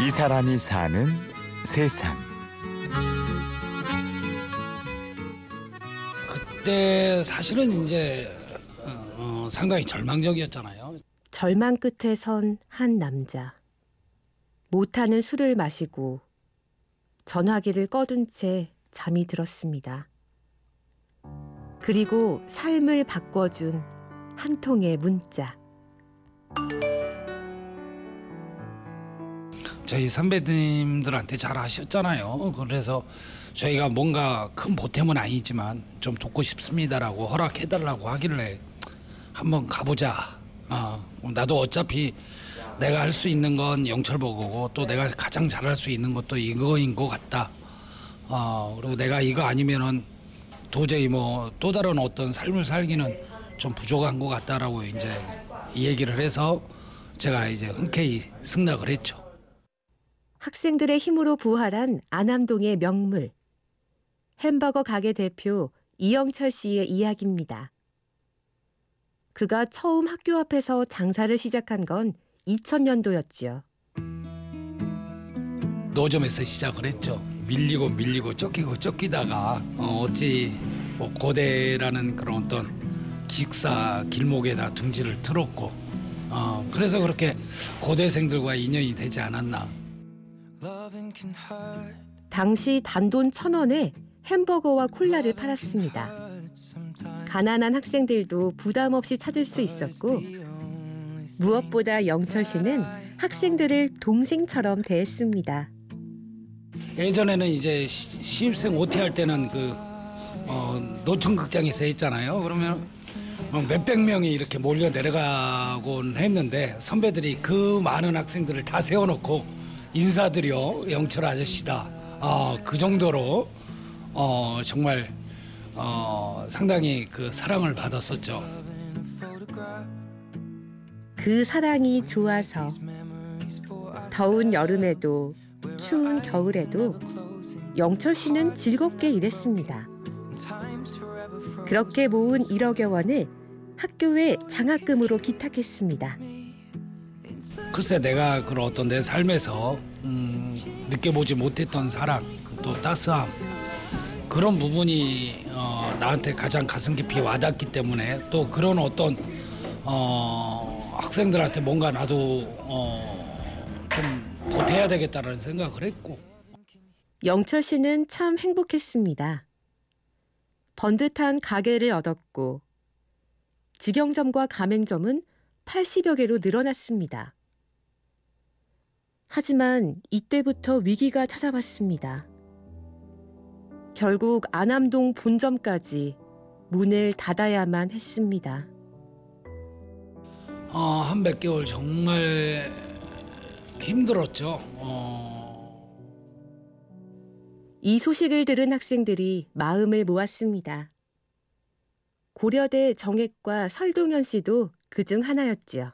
이 사람이 사는 세상. 그때 사실은 이제 상당히 절망적이었잖아요. 절망 끝에 선 한 남자. 못하는 술을 마시고 전화기를 꺼둔 채 잠이 들었습니다. 그리고 삶을 바꿔준 한 통의 문자. 저희 선배님들한테 잘 아셨잖아요. 그래서 저희가 뭔가 큰 보탬은 아니지만 좀 돕고 싶습니다라고 허락해달라고 하길래 한번 가보자. 나도 어차피 내가 할 수 있는 건 영철보고고 또 내가 가장 잘할 수 있는 것도 이거인 것 같다. 그리고 내가 이거 아니면은 도저히 뭐 또 다른 어떤 삶을 살기는 좀 부족한 것 같다라고 이제 이 얘기를 해서 제가 이제 흔쾌히 승낙을 했죠. 학생들의 힘으로 부활한 안암동의 명물. 햄버거 가게 대표 이영철 씨의 이야기입니다. 그가 처음 학교 앞에서 장사를 시작한 건 2000년도였지요. 노점에서 시작을 했죠. 밀리고 쫓기다가 어찌 뭐 고대라는 그런 어떤 기숙사 길목에다 둥지를 틀었고 그래서 그렇게 고대생들과 인연이 되지 않았나. 당시 단돈 1,000원에 햄버거와 콜라를 팔았습니다. 가난한 학생들도 부담 없이 찾을 수 있었고 무엇보다 영철 씨는 학생들을 동생처럼 대했습니다. 예전에는 이제 신입생 OT 할 때는 그 노천극장에서 했잖아요. 그러면 몇백 명이 이렇게 몰려 내려가곤 했는데 선배들이 그 많은 학생들을 다 세워놓고 인사드려 영철 아저씨다. 그 정도로 정말 상당히 그 사랑을 받았었죠. 그 사랑이 좋아서 더운 여름에도 추운 겨울에도 영철 씨는 즐겁게 일했습니다. 그렇게 모은 1억여 원을 학교에 장학금으로 기탁했습니다. 글쎄 내가 그런 어떤 내 삶에서 느껴보지 못했던 사랑 또 따스함 그런 부분이 나한테 가장 가슴 깊이 와닿기 때문에 또 그런 어떤 학생들한테 뭔가 나도 좀 보태야 되겠다라는 생각을 했고. 영철 씨는 참 행복했습니다. 번듯한 가게를 얻었고 직영점과 가맹점은 80여 개로 늘어났습니다. 하지만 이때부터 위기가 찾아왔습니다. 결국 안암동 본점까지 문을 닫아야만 했습니다. 한 몇 개월 정말 힘들었죠. 이 소식을 들은 학생들이 마음을 모았습니다. 고려대 정액과 설동현 씨도 그중 하나였지요.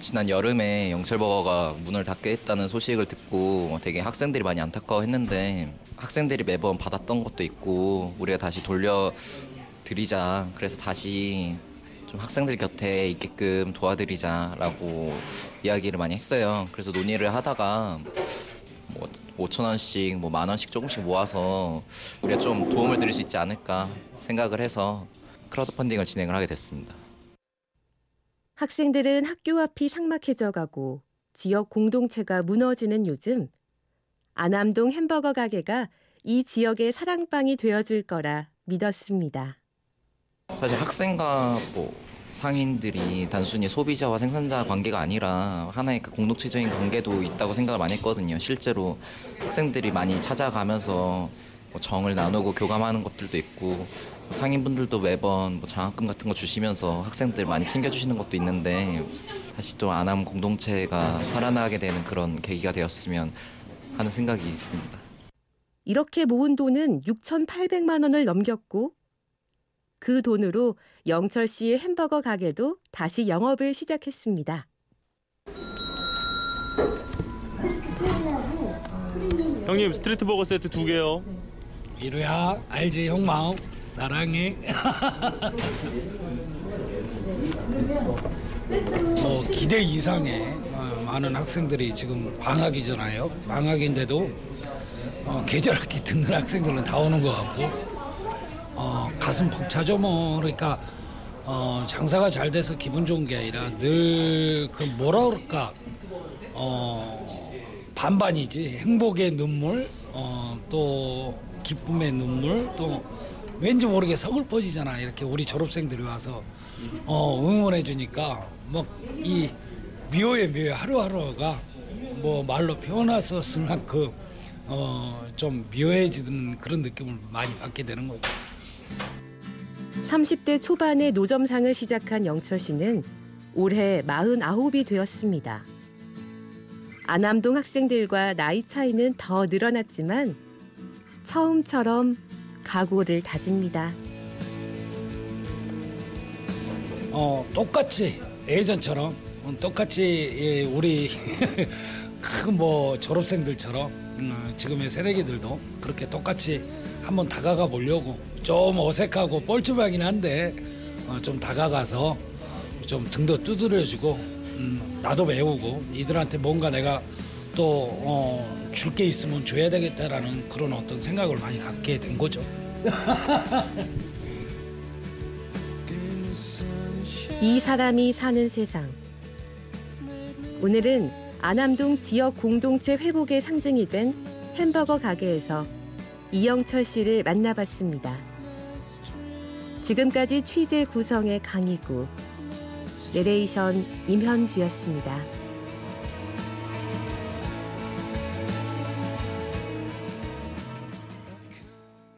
지난 여름에 영철버거가 문을 닫게 했다는 소식을 듣고 되게 학생들이 많이 안타까워했는데 학생들이 매번 받았던 것도 있고 우리가 다시 돌려드리자, 그래서 다시 좀 학생들 곁에 있게끔 도와드리자라고 이야기를 많이 했어요. 그래서 논의를 하다가 5,000원씩, 10,000원씩 조금씩 모아서 우리가 좀 도움을 드릴 수 있지 않을까 생각을 해서 크라우드 펀딩을 진행을 하게 됐습니다. 학생들은 학교 앞이 삭막해져가고 지역 공동체가 무너지는 요즘 안암동 햄버거 가게가 이 지역의 사랑방이 되어줄 거라 믿었습니다. 사실 학생과 상인들이 단순히 소비자와 생산자 관계가 아니라 하나의 그 공동체적인 관계도 있다고 생각을 많이 했거든요. 실제로 학생들이 많이 찾아가면서 정을 나누고 교감하는 것들도 있고 상인분들도 매번 장학금 같은 거 주시면서 학생들 많이 챙겨주시는 것도 있는데 다시 또 안암 공동체가 살아나게 되는 그런 계기가 되었으면 하는 생각이 있습니다. 이렇게 모은 돈은 6,800만 원을 넘겼고 그 돈으로 영철 씨의 햄버거 가게도 다시 영업을 시작했습니다. 형님 스트리트 버거 세트 2개요. 이루야 알지 형 마음 사랑해. 기대 이상의 많은 학생들이 지금 방학이잖아요. 방학인데도 계절학기 듣는 학생들은 다 오는 것 같고 가슴 벅차죠. 뭐 그러니까 장사가 잘 돼서 기분 좋은 게 아니라 늘 그 뭐라 그럴까 반반이지. 행복의 눈물, 또 기쁨의 눈물, 또 왠지 모르게 서글퍼지잖아. 이렇게 우리 졸업생들이 와서 응원해 주니까 막 이 묘의 하루하루가 뭐 말로 표현해서 쓸 만큼 좀 묘해지는 그런 느낌을 많이 받게 되는 거죠. 30대 초반에 노점상을 시작한 영철 씨는 올해 49이 되었습니다. 안암동 학생들과 나이 차이는 더 늘어났지만 처음처럼 각오를 다집니다. 똑같이 예전처럼 똑같이 우리 그 뭐 졸업생들처럼 지금의 새내기들도 그렇게 똑같이 한번 다가가 보려고 좀 어색하고 뻘쭘하긴 한데 좀 다가가서 좀 등도 두드려주고 나도 배우고 이들한테 뭔가 내가 또 줄 게 있으면 줘야 되겠다라는 그런 어떤 생각을 많이 갖게 된 거죠. 이 사람이 사는 세상. 오늘은 안암동 지역 공동체 회복의 상징이 된 햄버거 가게에서 이영철 씨를 만나봤습니다. 지금까지 취재 구성의 강이구, 내레이션 임현주였습니다.